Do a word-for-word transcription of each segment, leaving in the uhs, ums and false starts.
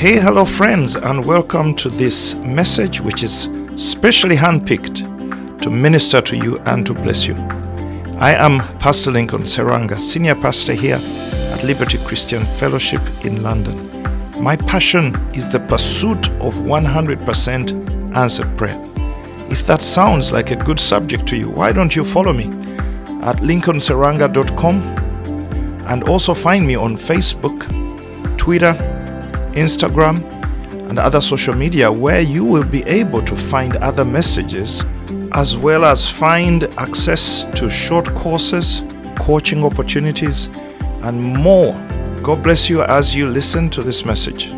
Hey, hello friends, and welcome to this message which is specially handpicked to minister to you and to bless you. I am Pastor Lincoln Seranga, Senior Pastor here at Liberty Christian Fellowship in London. My passion is the pursuit of one hundred percent answered prayer. If that sounds like a good subject to you, why don't you follow me at lincoln seranga dot com, and also find me on Facebook, Twitter, Instagram, and other social media, where you will be able to find other messages as well as find access to short courses, coaching opportunities, and more. God bless you as you listen to this message.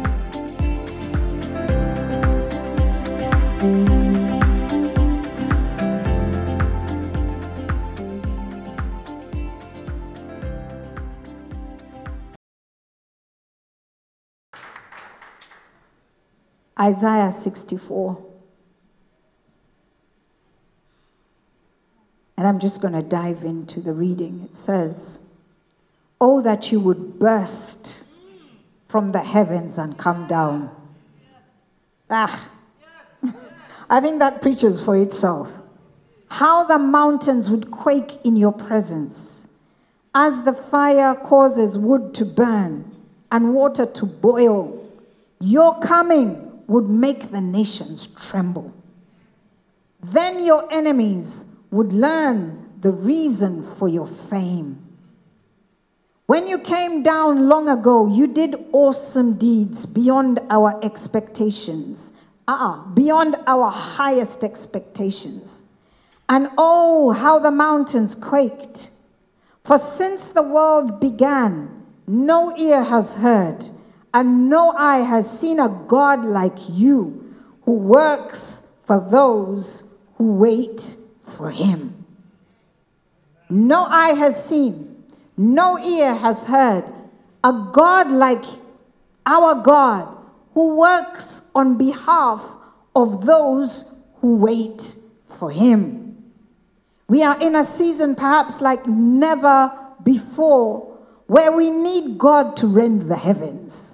Isaiah sixty-four. And I'm just going to dive into the reading. It says, "Oh, that you would burst from the heavens and come down." Ah. I think that preaches for itself. "How the mountains would quake in your presence, as the fire causes wood to burn and water to boil. Your coming would make the nations tremble. Then your enemies would learn the reason for your fame. When you came down long ago, you did awesome deeds beyond our expectations, uh-uh, beyond our highest expectations. And oh, how the mountains quaked. For since the world began, no ear has heard, and no eye has seen a God like you, who works for those who wait for him. No eye has seen, no ear has heard, a God like our God, who works on behalf of those who wait for him." We are in a season perhaps like never before, where we need God to rend the heavens.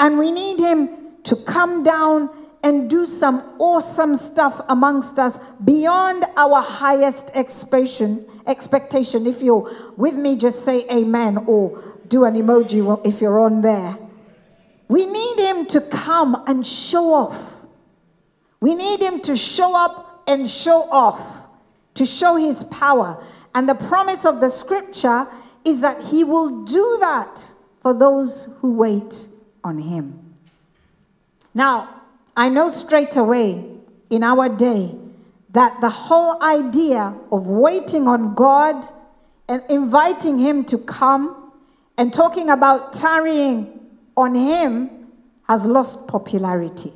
And we need him to come down and do some awesome stuff amongst us beyond our highest expectation. If you're with me, just say amen, or do an emoji if you're on there. We need him to come and show off. We need him to show up and show off, to show his power. And the promise of the scripture is that he will do that for those who wait on him. Now, I know straight away in our day that the whole idea of waiting on God and inviting him to come and talking about tarrying on him has lost popularity.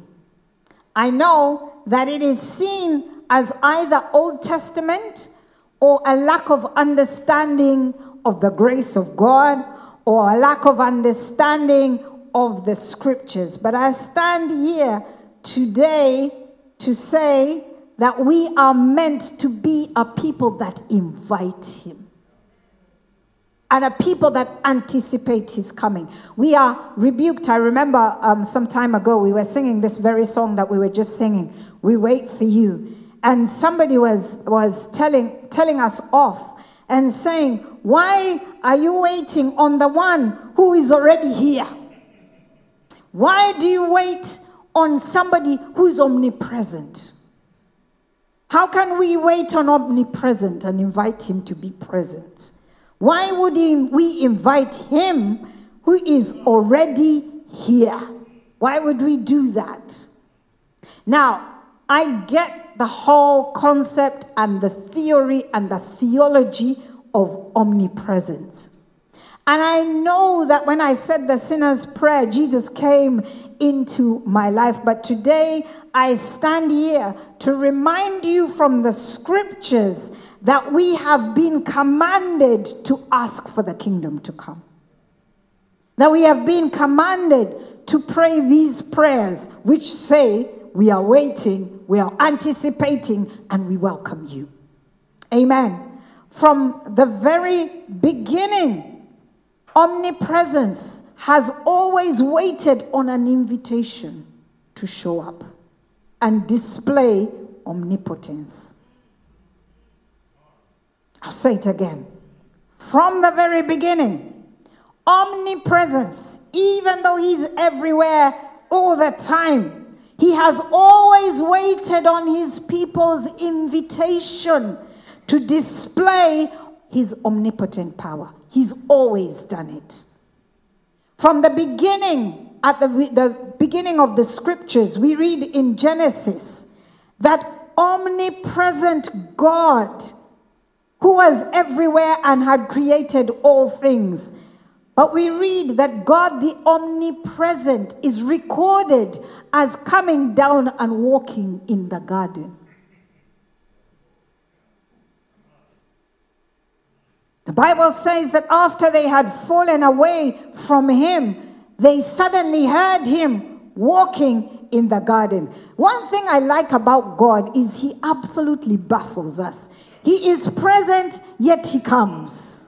I know that it is seen as either Old Testament or a lack of understanding of the grace of God, or a lack of understanding of the scriptures. But I stand here today to say that we are meant to be a people that invite him, and a people that anticipate his coming. We are rebuked. I remember um, some time ago we were singing this very song that we were just singing, "We Wait for You," and somebody was was telling telling us off and saying, "Why are you waiting on the one who is already here? Why do you wait on somebody who's omnipresent? How can we wait on omnipresent and invite him to be present? Why would we invite him who is already here? Why would we do that?" Now, I get the whole concept and the theory and the theology of omnipresence. And I know that when I said the sinner's prayer, Jesus came into my life. But today, I stand here to remind you from the scriptures that we have been commanded to ask for the kingdom to come. That we have been commanded to pray these prayers, which say, we are waiting, we are anticipating, and we welcome you. Amen. From the very beginning, omnipresence has always waited on an invitation to show up and display omnipotence. I'll say it again. From the very beginning, omnipresence, even though he's everywhere all the time, he has always waited on his people's invitation to display his omnipotent power. He's always done it. From the beginning, at the, the beginning of the scriptures, we read in Genesis that omnipresent God, who was everywhere and had created all things. But we read that God, the omnipresent, is recorded as coming down and walking in the garden. The Bible says that after they had fallen away from him, they suddenly heard him walking in the garden. One thing I like about God is he absolutely baffles us. He is present, yet he comes.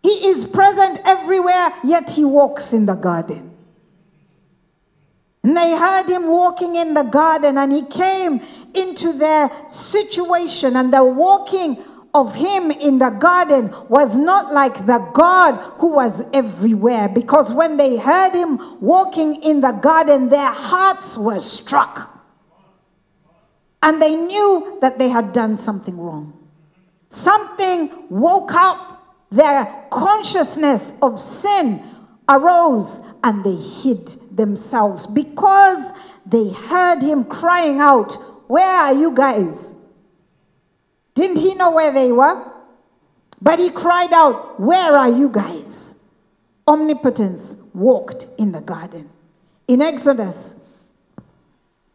He is present everywhere, yet he walks in the garden. And they heard him walking in the garden, and he came into their situation, and the walking of him in the garden was not like the God who was everywhere, because when they heard him walking in the garden, their hearts were struck. And they knew that they had done something wrong. Something woke up, their consciousness of sin arose, and they hid themselves because they heard him crying out, "Where are you guys?" Didn't he know where they were? But he cried out, "Where are you guys?" Omnipotence walked in the garden. In Exodus,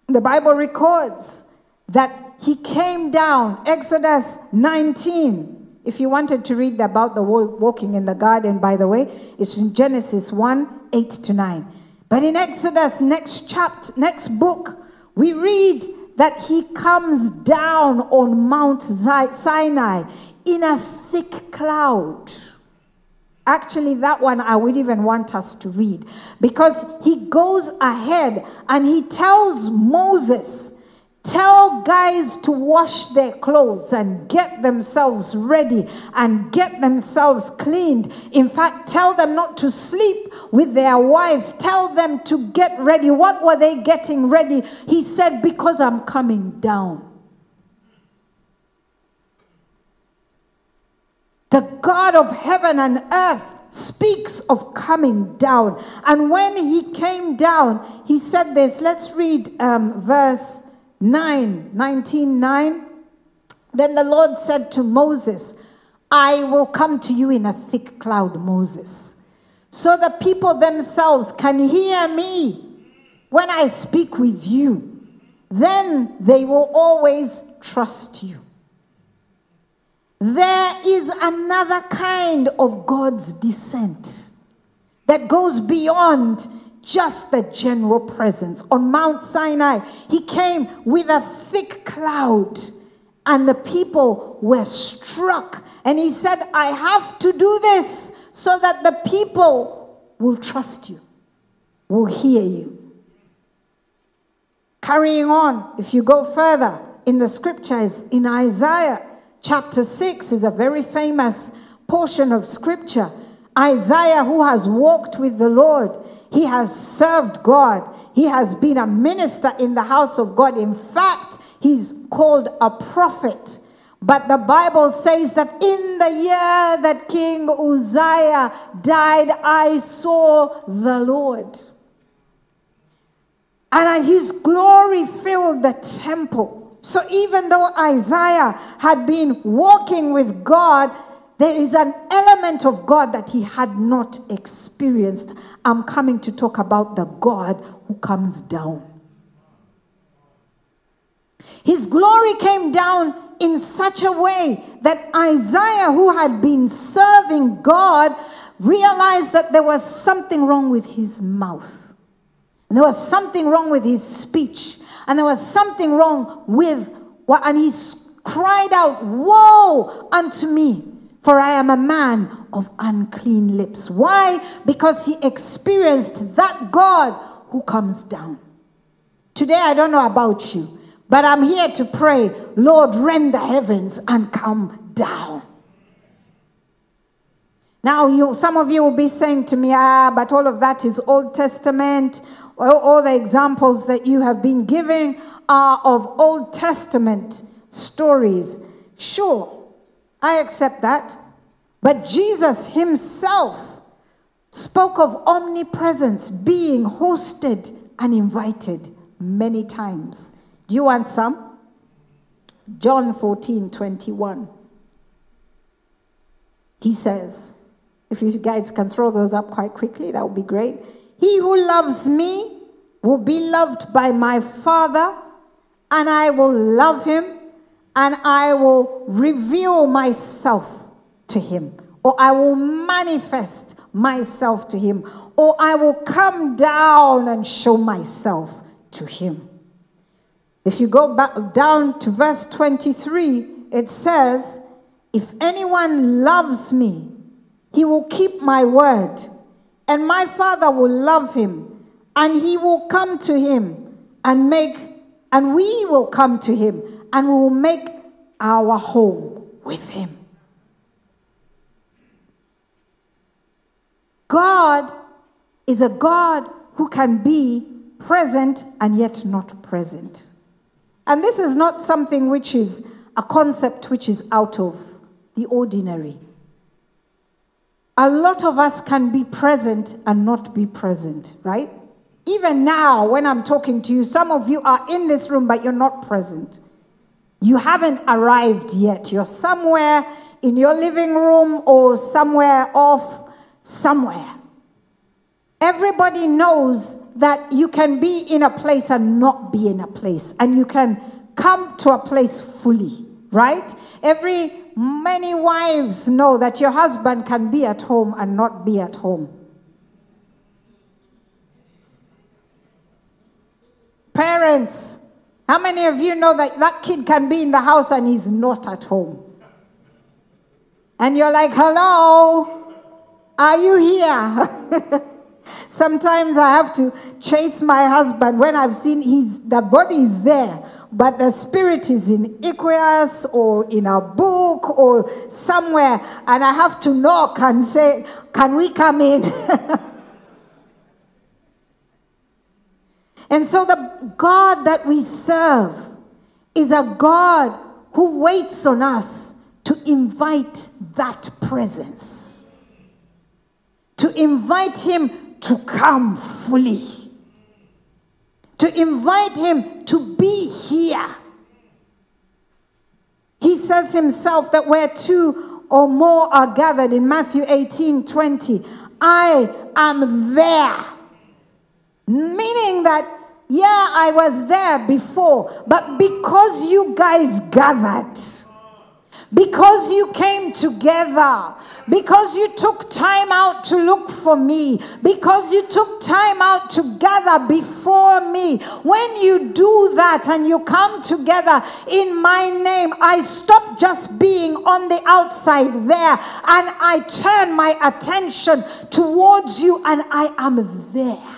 the Bible records that he came down, Exodus nineteen. If you wanted to read about the walking in the garden, by the way, it's in Genesis one, eight to nine. But in Exodus, next chapter, next book, we read that he comes down on Mount Sinai in a thick cloud. Actually, that one I would even want us to read, because he goes ahead and he tells Moses, tell guys to wash their clothes and get themselves ready and get themselves cleaned. In fact, tell them not to sleep with their wives. Tell them to get ready. What were they getting ready? He said, because I'm coming down. The God of heaven and earth speaks of coming down. And when he came down, he said this. Let's read um, verse nine, nineteen, nine. Then the Lord said to Moses, I will come to you in a thick cloud, Moses, so the people themselves can hear me when I speak with you. Then they will always trust you. There is another kind of God's descent that goes beyond just the general presence. On Mount Sinai, he came with a thick cloud, and the people were struck. And he said, I have to do this so that the people will trust you, will hear you. Carrying on, if you go further in the scriptures, in Isaiah chapter six is a very famous portion of scripture. Isaiah, who has walked with the Lord, he has served God. He has been a minister in the house of God. In fact, he's called a prophet. But the Bible says that in the year that King Uzziah died, I saw the Lord, and his glory filled the temple. So even though Isaiah had been walking with God, there is an element of God that he had not experienced. I'm coming to talk about the God who comes down. His glory came down in such a way that Isaiah, who had been serving God, realized that there was something wrong with his mouth. And there was something wrong with his speech. And there was something wrong with what, and he cried out, woe unto me, for I am a man of unclean lips. Why? Because he experienced that God who comes down. Today, I don't know about you, but I'm here to pray, Lord, rend the heavens and come down. Now, you, some of you will be saying to me, ah, but all of that is Old Testament. All, all the examples that you have been giving are of Old Testament stories. Sure, I accept that. But Jesus himself spoke of omnipresence, being hosted and invited many times. Do you want some? John fourteen twenty-one. He says, if you guys can throw those up quite quickly, that would be great. He who loves me will be loved by my Father, and I will love him, and I will reveal myself to him, or I will manifest myself to him, or I will come down and show myself to him. If you go back down to verse twenty-three, it says, if anyone loves me, he will keep my word, and my Father will love him, and he will come to him and make, and we will come to him, and we will make our home with him. God is a God who can be present and yet not present. And this is not something which is a concept which is out of the ordinary. A lot of us can be present and not be present, right? Even now, when I'm talking to you, some of you are in this room, but you're not present. You haven't arrived yet. You're somewhere in your living room or somewhere off, somewhere. Everybody knows that you can be in a place and not be in a place, and you can come to a place fully, right? Every many wives know that your husband can be at home and not be at home. Parents, how many of you know that that kid can be in the house and he's not at home? And you're like, hello, are you here? Sometimes I have to chase my husband when I've seen he's, the body is there, but the spirit is in Equius or in a book or somewhere, and I have to knock and say, can we come in? And so the God that we serve is a God who waits on us to invite that presence, to invite him to come fully, to invite him to be here. He says himself that where two or more are gathered in Matthew eighteen twenty, I am there. Meaning that, yeah, I was there before, but because you guys gathered, because you came together, because you took time out to look for me, because you took time out to gather before me. When you do that and you come together in my name, I stop just being on the outside there and I turn my attention towards you and I am there.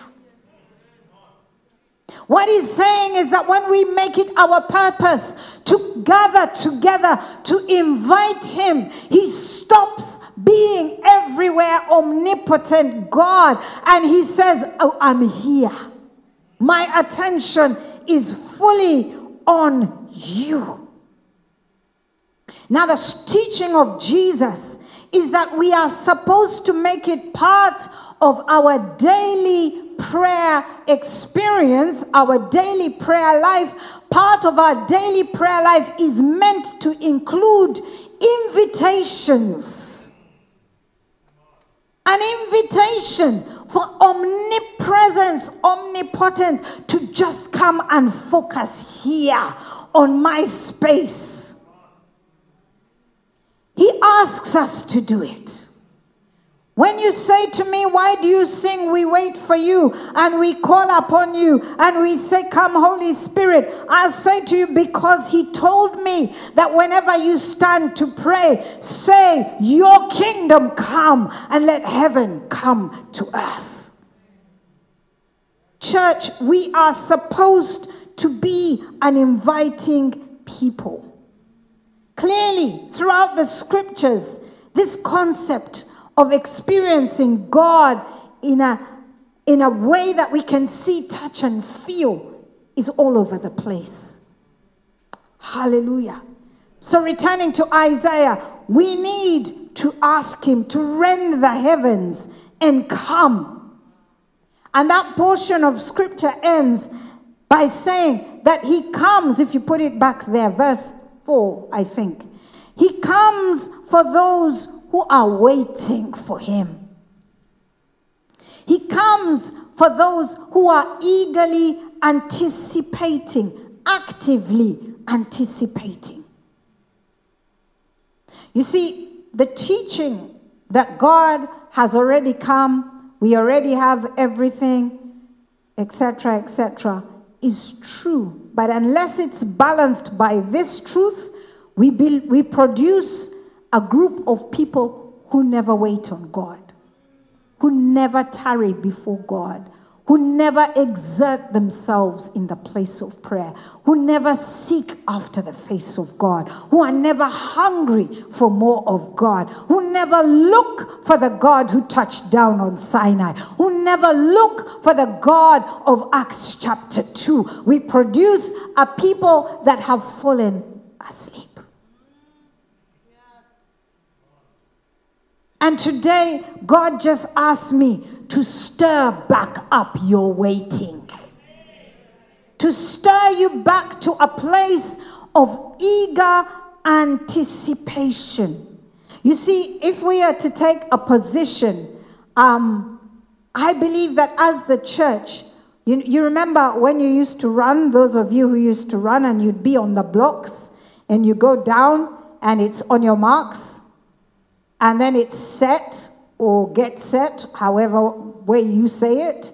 What he's saying is that when we make it our purpose to gather together, to invite him, he stops being everywhere, omnipotent God. And he says, oh, I'm here. My attention is fully on you. Now, the teaching of Jesus is that we are supposed to make it part of our daily prayer experience, our daily prayer life. Part of our daily prayer life is meant to include invitations. An invitation for omnipresence, omnipotence, to just come and focus here on my space. He asks us to do it. When you say to me, why do you sing? We wait for you and we call upon you and we say, come Holy Spirit. I say to you, because he told me that whenever you stand to pray, say, your kingdom come, and let heaven come to earth. Church, we are supposed to be an inviting people. Clearly, throughout the scriptures, this concept of experiencing God in a, in a way that we can see, touch, and feel is all over the place. Hallelujah. So returning to Isaiah, we need to ask him to rend the heavens and come. And that portion of scripture ends by saying that he comes, if you put it back there, verse four, I think. He comes for those who are waiting for him. He comes for those who are eagerly anticipating, actively anticipating. You see, the teaching that God has already come, we already have everything, et cetera, et cetera, is true. But unless it's balanced by this truth, we build, we produce a group of people who never wait on God, who never tarry before God, who never exert themselves in the place of prayer, who never seek after the face of God, who are never hungry for more of God, who never look for the God who touched down on Sinai, who never look for the God of Acts chapter two. We produce a people that have fallen asleep. And today, God just asked me to stir back up your waiting. To stir you back to a place of eager anticipation. You see, if we are to take a position, um, I believe that as the church, you, you remember when you used to run, those of you who used to run, and you'd be on the blocks, and you go down, and it's on your marks, and then it's set or get set, however way you say it,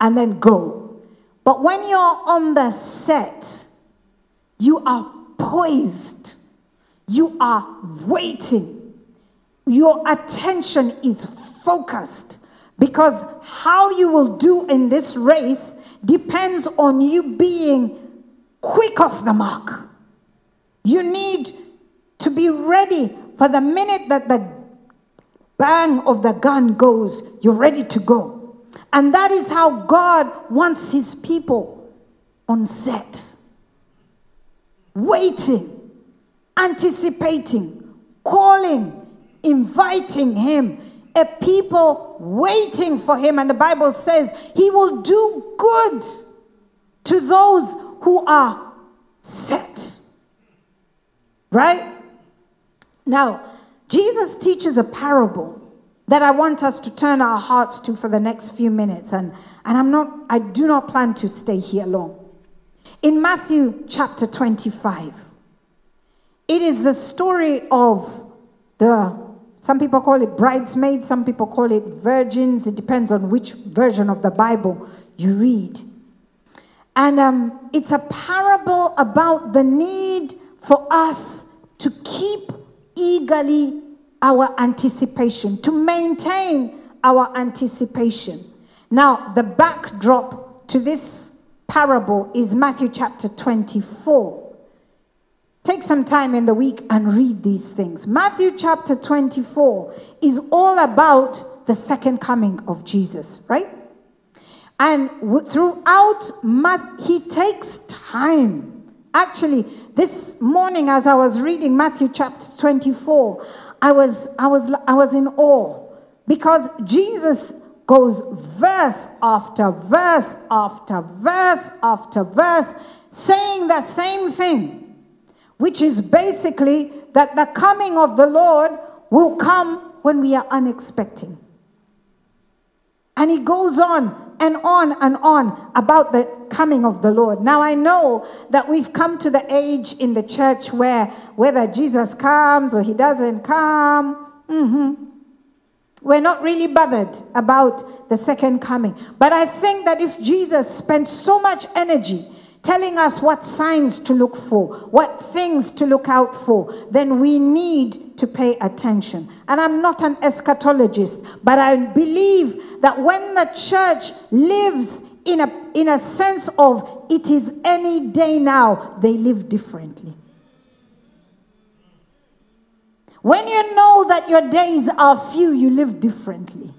and then go. But when you're on the set, you are poised. You are waiting. Your attention is focused, because how you will do in this race depends on you being quick off the mark. You need to be ready for the minute that the bang of the gun goes, you're ready to go. And that is how God wants his people on set. Waiting, anticipating, calling, inviting him, a people waiting for him. And the Bible says he will do good to those who are set. Right? Now, Jesus teaches a parable that I want us to turn our hearts to for the next few minutes. And, and I'm not, I do not plan to stay here long. In Matthew chapter twenty-five, it is the story of the, some people call it bridesmaids, some people call it virgins. It depends on which version of the Bible you read. And um, it's a parable about the need for us to keep eagerly our anticipation, to maintain our anticipation. Now, the backdrop to this parable is Matthew chapter twenty-four. Take some time in the week and read these things. Matthew chapter twenty-four is all about the second coming of Jesus, right? And throughout Matthew, he takes time. Actually, this morning, as I was reading Matthew chapter twenty-four, I was I was I was in awe, because Jesus goes verse after verse after verse after verse, saying the same thing, which is basically that the coming of the Lord will come when we are unexpecting. And he goes on and on and on about the coming of the Lord. Now, I know that we've come to the age in the church where whether Jesus comes or he doesn't come, mm-hmm, We're not really bothered about the second coming. But I think that if Jesus spent so much energy telling us what signs to look for, what things to look out for, then we need to pay attention. And I'm not an eschatologist, but I believe that when the church lives in a, in a sense of it is any day now, they live differently. When you know that your days are few, you live differently.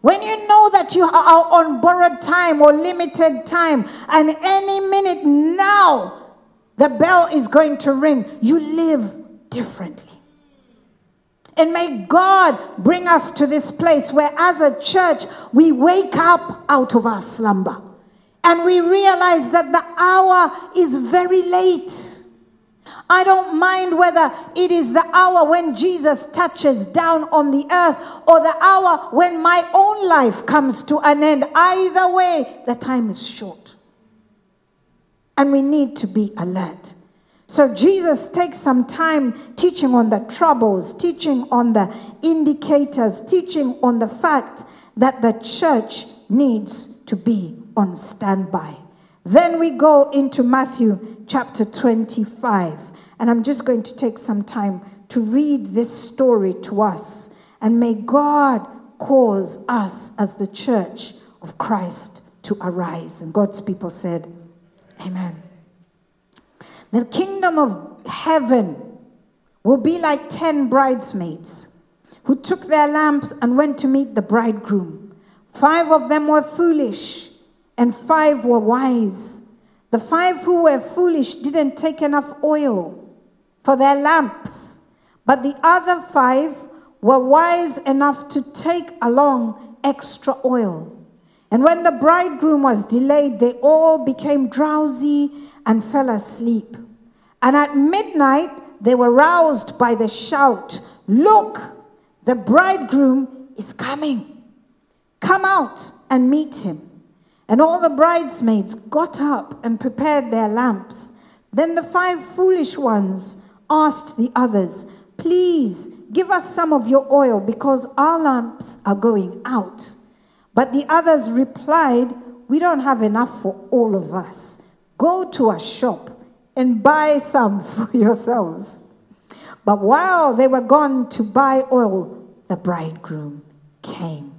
When you know that you are on borrowed time or limited time, and any minute now the bell is going to ring, you live differently. And may God bring us to this place where as a church, we wake up out of our slumber and we realize that the hour is very late. I don't mind whether it is the hour when Jesus touches down on the earth or the hour when my own life comes to an end. Either way, the time is short. And we need to be alert. So Jesus takes some time teaching on the troubles, teaching on the indicators, teaching on the fact that the church needs to be on standby. Then we go into Matthew chapter twenty-five. And I'm just going to take some time to read this story to us. And may God cause us as the church of Christ to arise. And God's people said, amen. The kingdom of heaven will be like ten bridesmaids who took their lamps and went to meet the bridegroom. Five of them were foolish and five were wise. The five who were foolish didn't take enough oil for their lamps, but the other five were wise enough to take along extra oil. And when the bridegroom was delayed, they all became drowsy and fell asleep. And at midnight, they were roused by the shout, "Look, the bridegroom is coming. Come out and meet him." And all the bridesmaids got up and prepared their lamps. Then the five foolish ones asked the others, "Please give us some of your oil because our lamps are going out." But the others replied, "We don't have enough for all of us. Go to a shop and buy some for yourselves." But while they were gone to buy oil, the bridegroom came.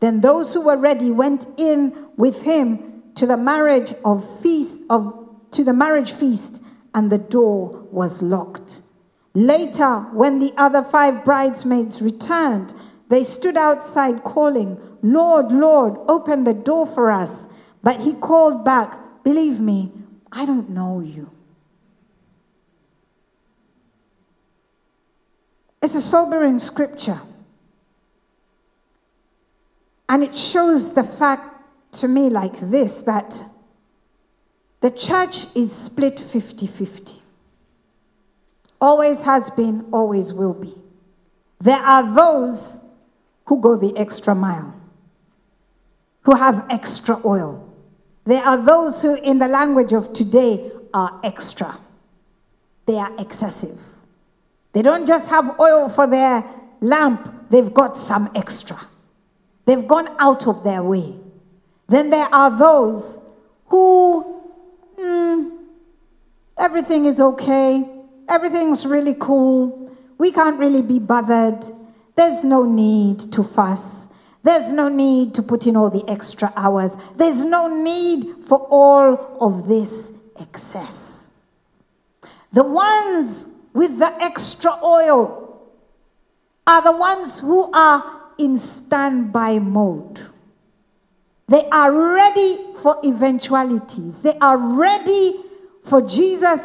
Then those who were ready went in with him to the marriage of feast of to the marriage feast, and the door was locked. Later, when the other five bridesmaids returned, they stood outside calling, "Lord, Lord, open the door for us." But he called back, "Believe me, I don't know you." It's a sobering scripture. And it shows the fact to me like this, that the church is split fifty-fifty. Always has been, always will be. There are those who go the extra mile, who have extra oil. There are those who, in the language of today, are extra. They are excessive. They don't just have oil for their lamp, they've got some extra. They've gone out of their way. Then there are those who, mm, everything is okay. Everything's really cool. We can't really be bothered. There's no need to fuss. There's no need to put in all the extra hours. There's no need for all of this excess. The ones with the extra oil are the ones who are in standby mode. They are ready for eventualities. They are ready for Jesus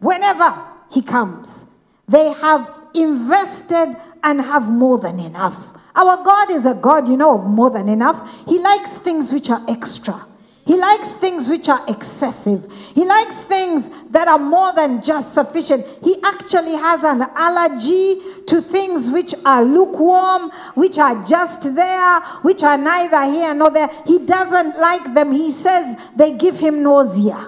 whenever he comes. They have invested and have more than enough. Our God is a God, you know, of more than enough. He likes things which are extra. He likes things which are excessive. He likes things that are more than just sufficient. He actually has an allergy to things which are lukewarm, which are just there, which are neither here nor there. He doesn't like them. He says they give him nausea.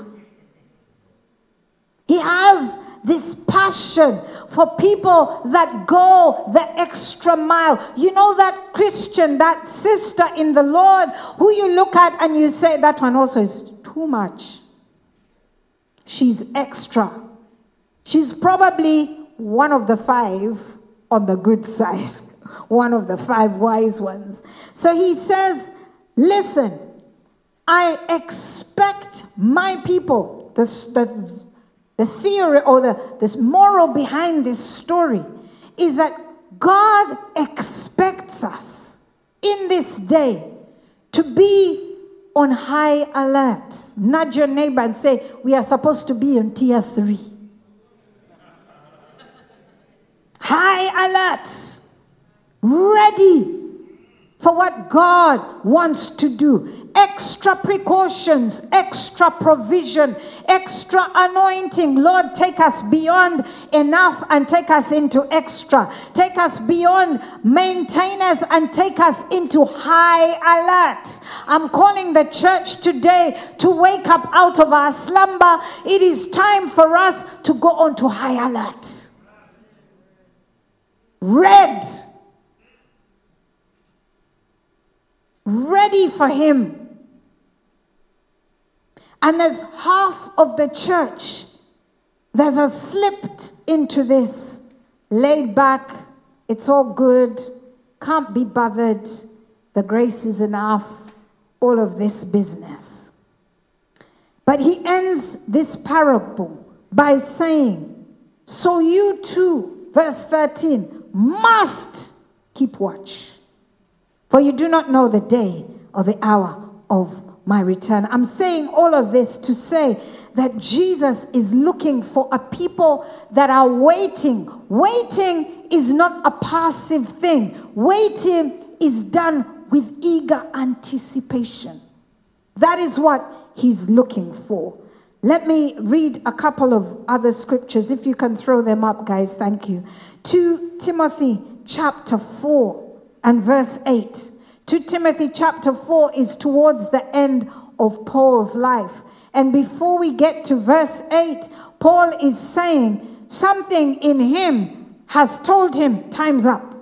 He has this passion for people that go the extra mile. You know that Christian, that sister in the Lord, who you look at and you say, that one also is too much. She's extra. She's probably one of the five on the good side, one of the five wise ones. So he says, listen, I expect my people, the, the, the theory or the this moral behind this story is that God expects us in this day to be on high alert. Nudge your neighbor and say, we are supposed to be on tier three. High alert, ready for what God wants to do. Extra precautions, extra provision, extra anointing. Lord, take us beyond enough and take us into extra. Take us beyond maintainers and take us into high alert. I'm calling the church today to wake up out of our slumber. It is time for us to go on to high alert. Red. Ready for him. And there's half of the church that has slipped into this laid back, it's all good, can't be bothered, the grace is enough, all of this business. But he ends this parable by saying, so you too, verse thirteen, must keep watch. For you do not know the day or the hour of my return. I'm saying all of this to say that Jesus is looking for a people that are waiting. Waiting is not a passive thing. Waiting is done with eager anticipation. That is what he's looking for. Let me read a couple of other scriptures. If you can throw them up, guys, thank you. Second Timothy chapter four. And verse eight. Second Timothy chapter four is towards the end of Paul's life. And before we get to verse eight, Paul is saying something in him has told him, time's up.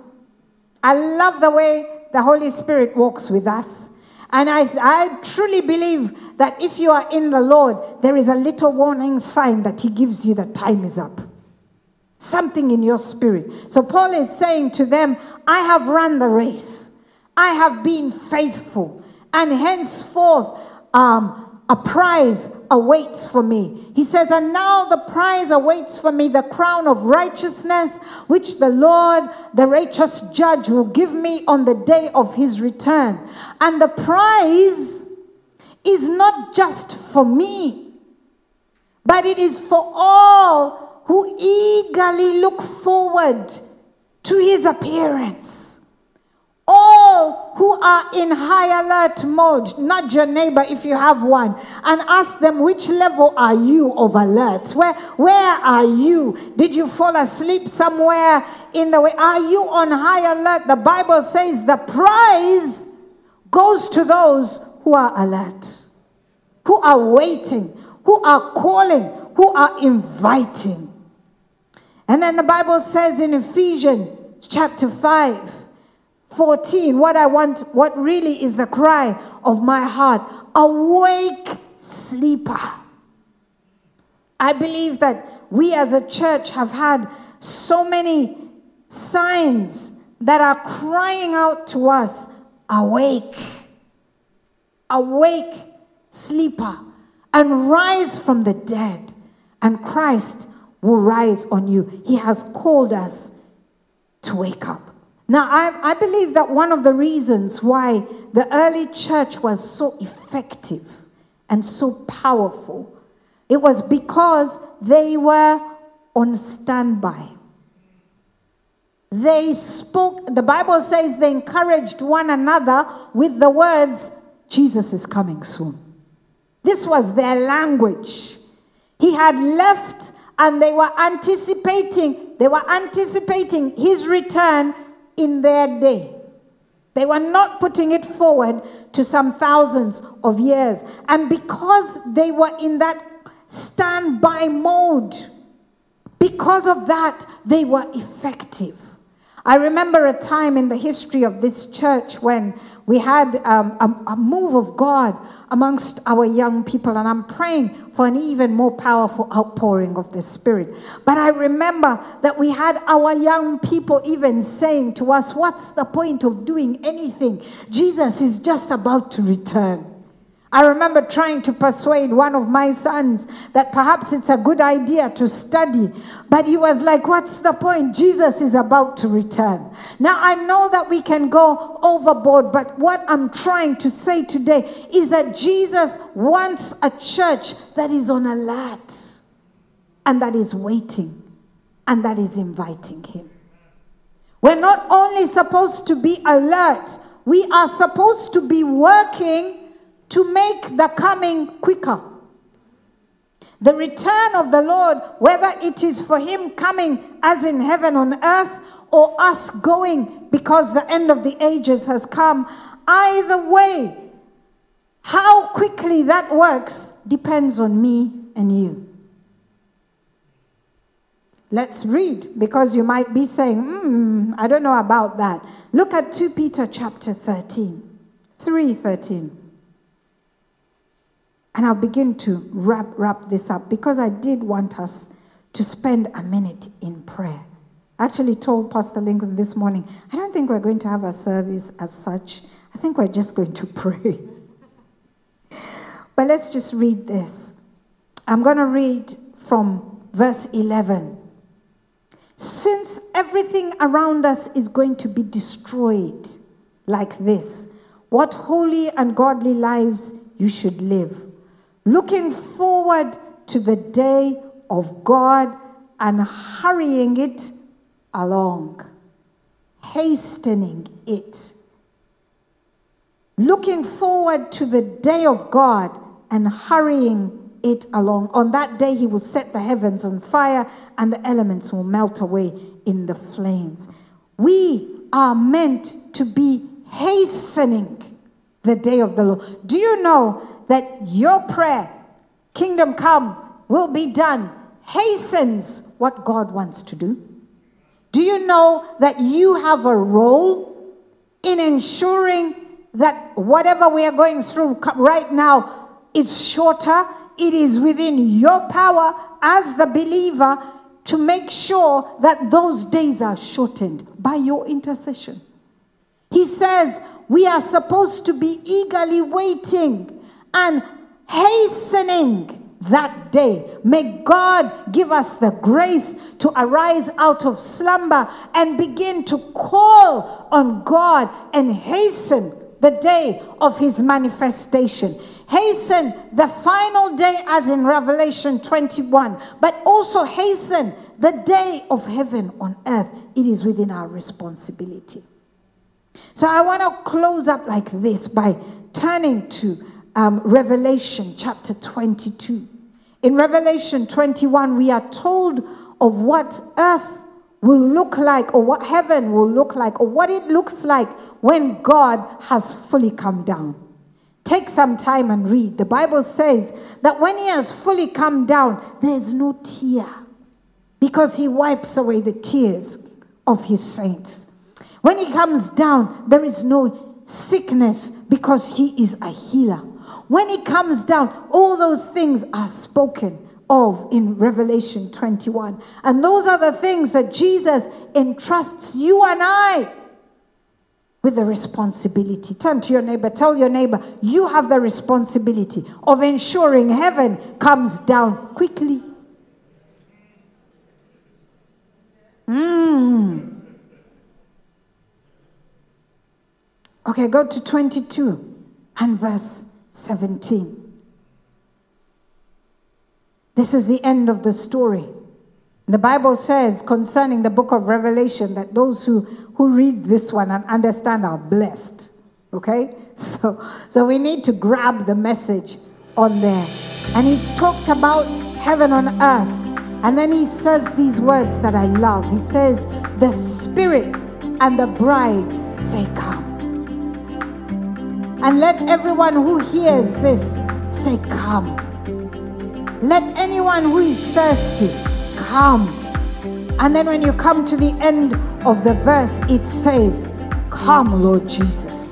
I love the way the Holy Spirit walks with us. And I, I truly believe that if you are in the Lord, there is a little warning sign that he gives you that time is up. Something in your spirit. So Paul is saying to them, I have run the race. I have been faithful. And henceforth, um, a prize awaits for me. He says, and now the prize awaits for me, the crown of righteousness, which the Lord, the righteous judge, will give me on the day of his return. And the prize is not just for me, but it is for all who eagerly look forward to his appearance. All who are in high alert mode, nudge your neighbor if you have one, and ask them, which level are you of alert? Where, where are you? Did you fall asleep somewhere in the way? Are you on high alert? The Bible says the prize goes to those who are alert, who are waiting, who are calling, who are inviting. And then the Bible says in Ephesians chapter five, fourteen, what I want, what really is the cry of my heart, awake sleeper. I believe that we as a church have had so many signs that are crying out to us, awake, awake sleeper, and rise from the dead, and Christ will rise on you. He has called us to wake up. Now, I, I believe that one of the reasons why the early church was so effective and so powerful, it was because they were on standby. They spoke, the Bible says they encouraged one another with the words, Jesus is coming soon. This was their language. He had left and they were anticipating, they were anticipating his return in their day. They were not putting it forward to some thousands of years. And because they were in that standby mode, Because of that, they were effective. I remember a time in the history of this church when we had um, a, a move of God amongst our young people, and I'm praying for an even more powerful outpouring of the Spirit. But I remember that we had our young people even saying to us, what's the point of doing anything? Jesus is just about to return. I remember trying to persuade one of my sons that perhaps it's a good idea to study. But he was like, what's the point? Jesus is about to return. Now, I know that we can go overboard, but what I'm trying to say today is that Jesus wants a church that is on alert and that is waiting and that is inviting him. We're not only supposed to be alert, we are supposed to be working to make the coming quicker. The return of the Lord, whether it is for him coming as in heaven on earth or us going because the end of the ages has come, either way, how quickly that works depends on me and you. Let's read, because you might be saying, hmm, I don't know about that. Look at Second Peter chapter thirteen, three thirteen. And I'll begin to wrap, wrap this up, because I did want us to spend a minute in prayer. I actually told Pastor Lincoln this morning, I don't think we're going to have a service as such. I think we're just going to pray. But let's just read this. I'm going to read from verse eleven. Since everything around us is going to be destroyed like this, what holy and godly lives you should live, looking forward to the day of God and hurrying it along, hastening it. Looking forward to the day of God and hurrying it along. On that day he will set the heavens on fire and the elements will melt away in the flames. We are meant to be hastening the day of the Lord. Do you know that your prayer, kingdom come, will be done, hastens what God wants to do? Do you know that you have a role in ensuring that whatever we are going through right now is shorter? It is within your power as the believer to make sure that those days are shortened by your intercession. He says, we are supposed to be eagerly waiting and hastening that day. May God give us the grace to arise out of slumber and begin to call on God and hasten the day of his manifestation. Hasten the final day as in Revelation twenty-one, but also hasten the day of heaven on earth. It is within our responsibility. So I want to close up like this by turning to um, Revelation chapter twenty-two. In Revelation twenty-one, we are told of what earth will look like, or what heaven will look like, or what it looks like when God has fully come down. Take some time and read. The Bible says that when he has fully come down, there is no tear, because he wipes away the tears of his saints. When he comes down, there is no sickness, because he is a healer. When he comes down, all those things are spoken of in Revelation twenty-one. And those are the things that Jesus entrusts you and I with the responsibility. Turn to your neighbor, tell your neighbor, you have the responsibility of ensuring heaven comes down quickly. Mmm. Okay, go to twenty-two and verse seventeen. This is the end of the story. The Bible says concerning the book of Revelation that those who, who read this one and understand are blessed. Okay? So, so we need to grab the message on there. And he's talked about heaven on earth. And then he says these words that I love. He says, the Spirit and the bride say, come. And let everyone who hears this say, come. Let anyone who is thirsty, come. And then when you come to the end of the verse, it says, "Come, Lord Jesus."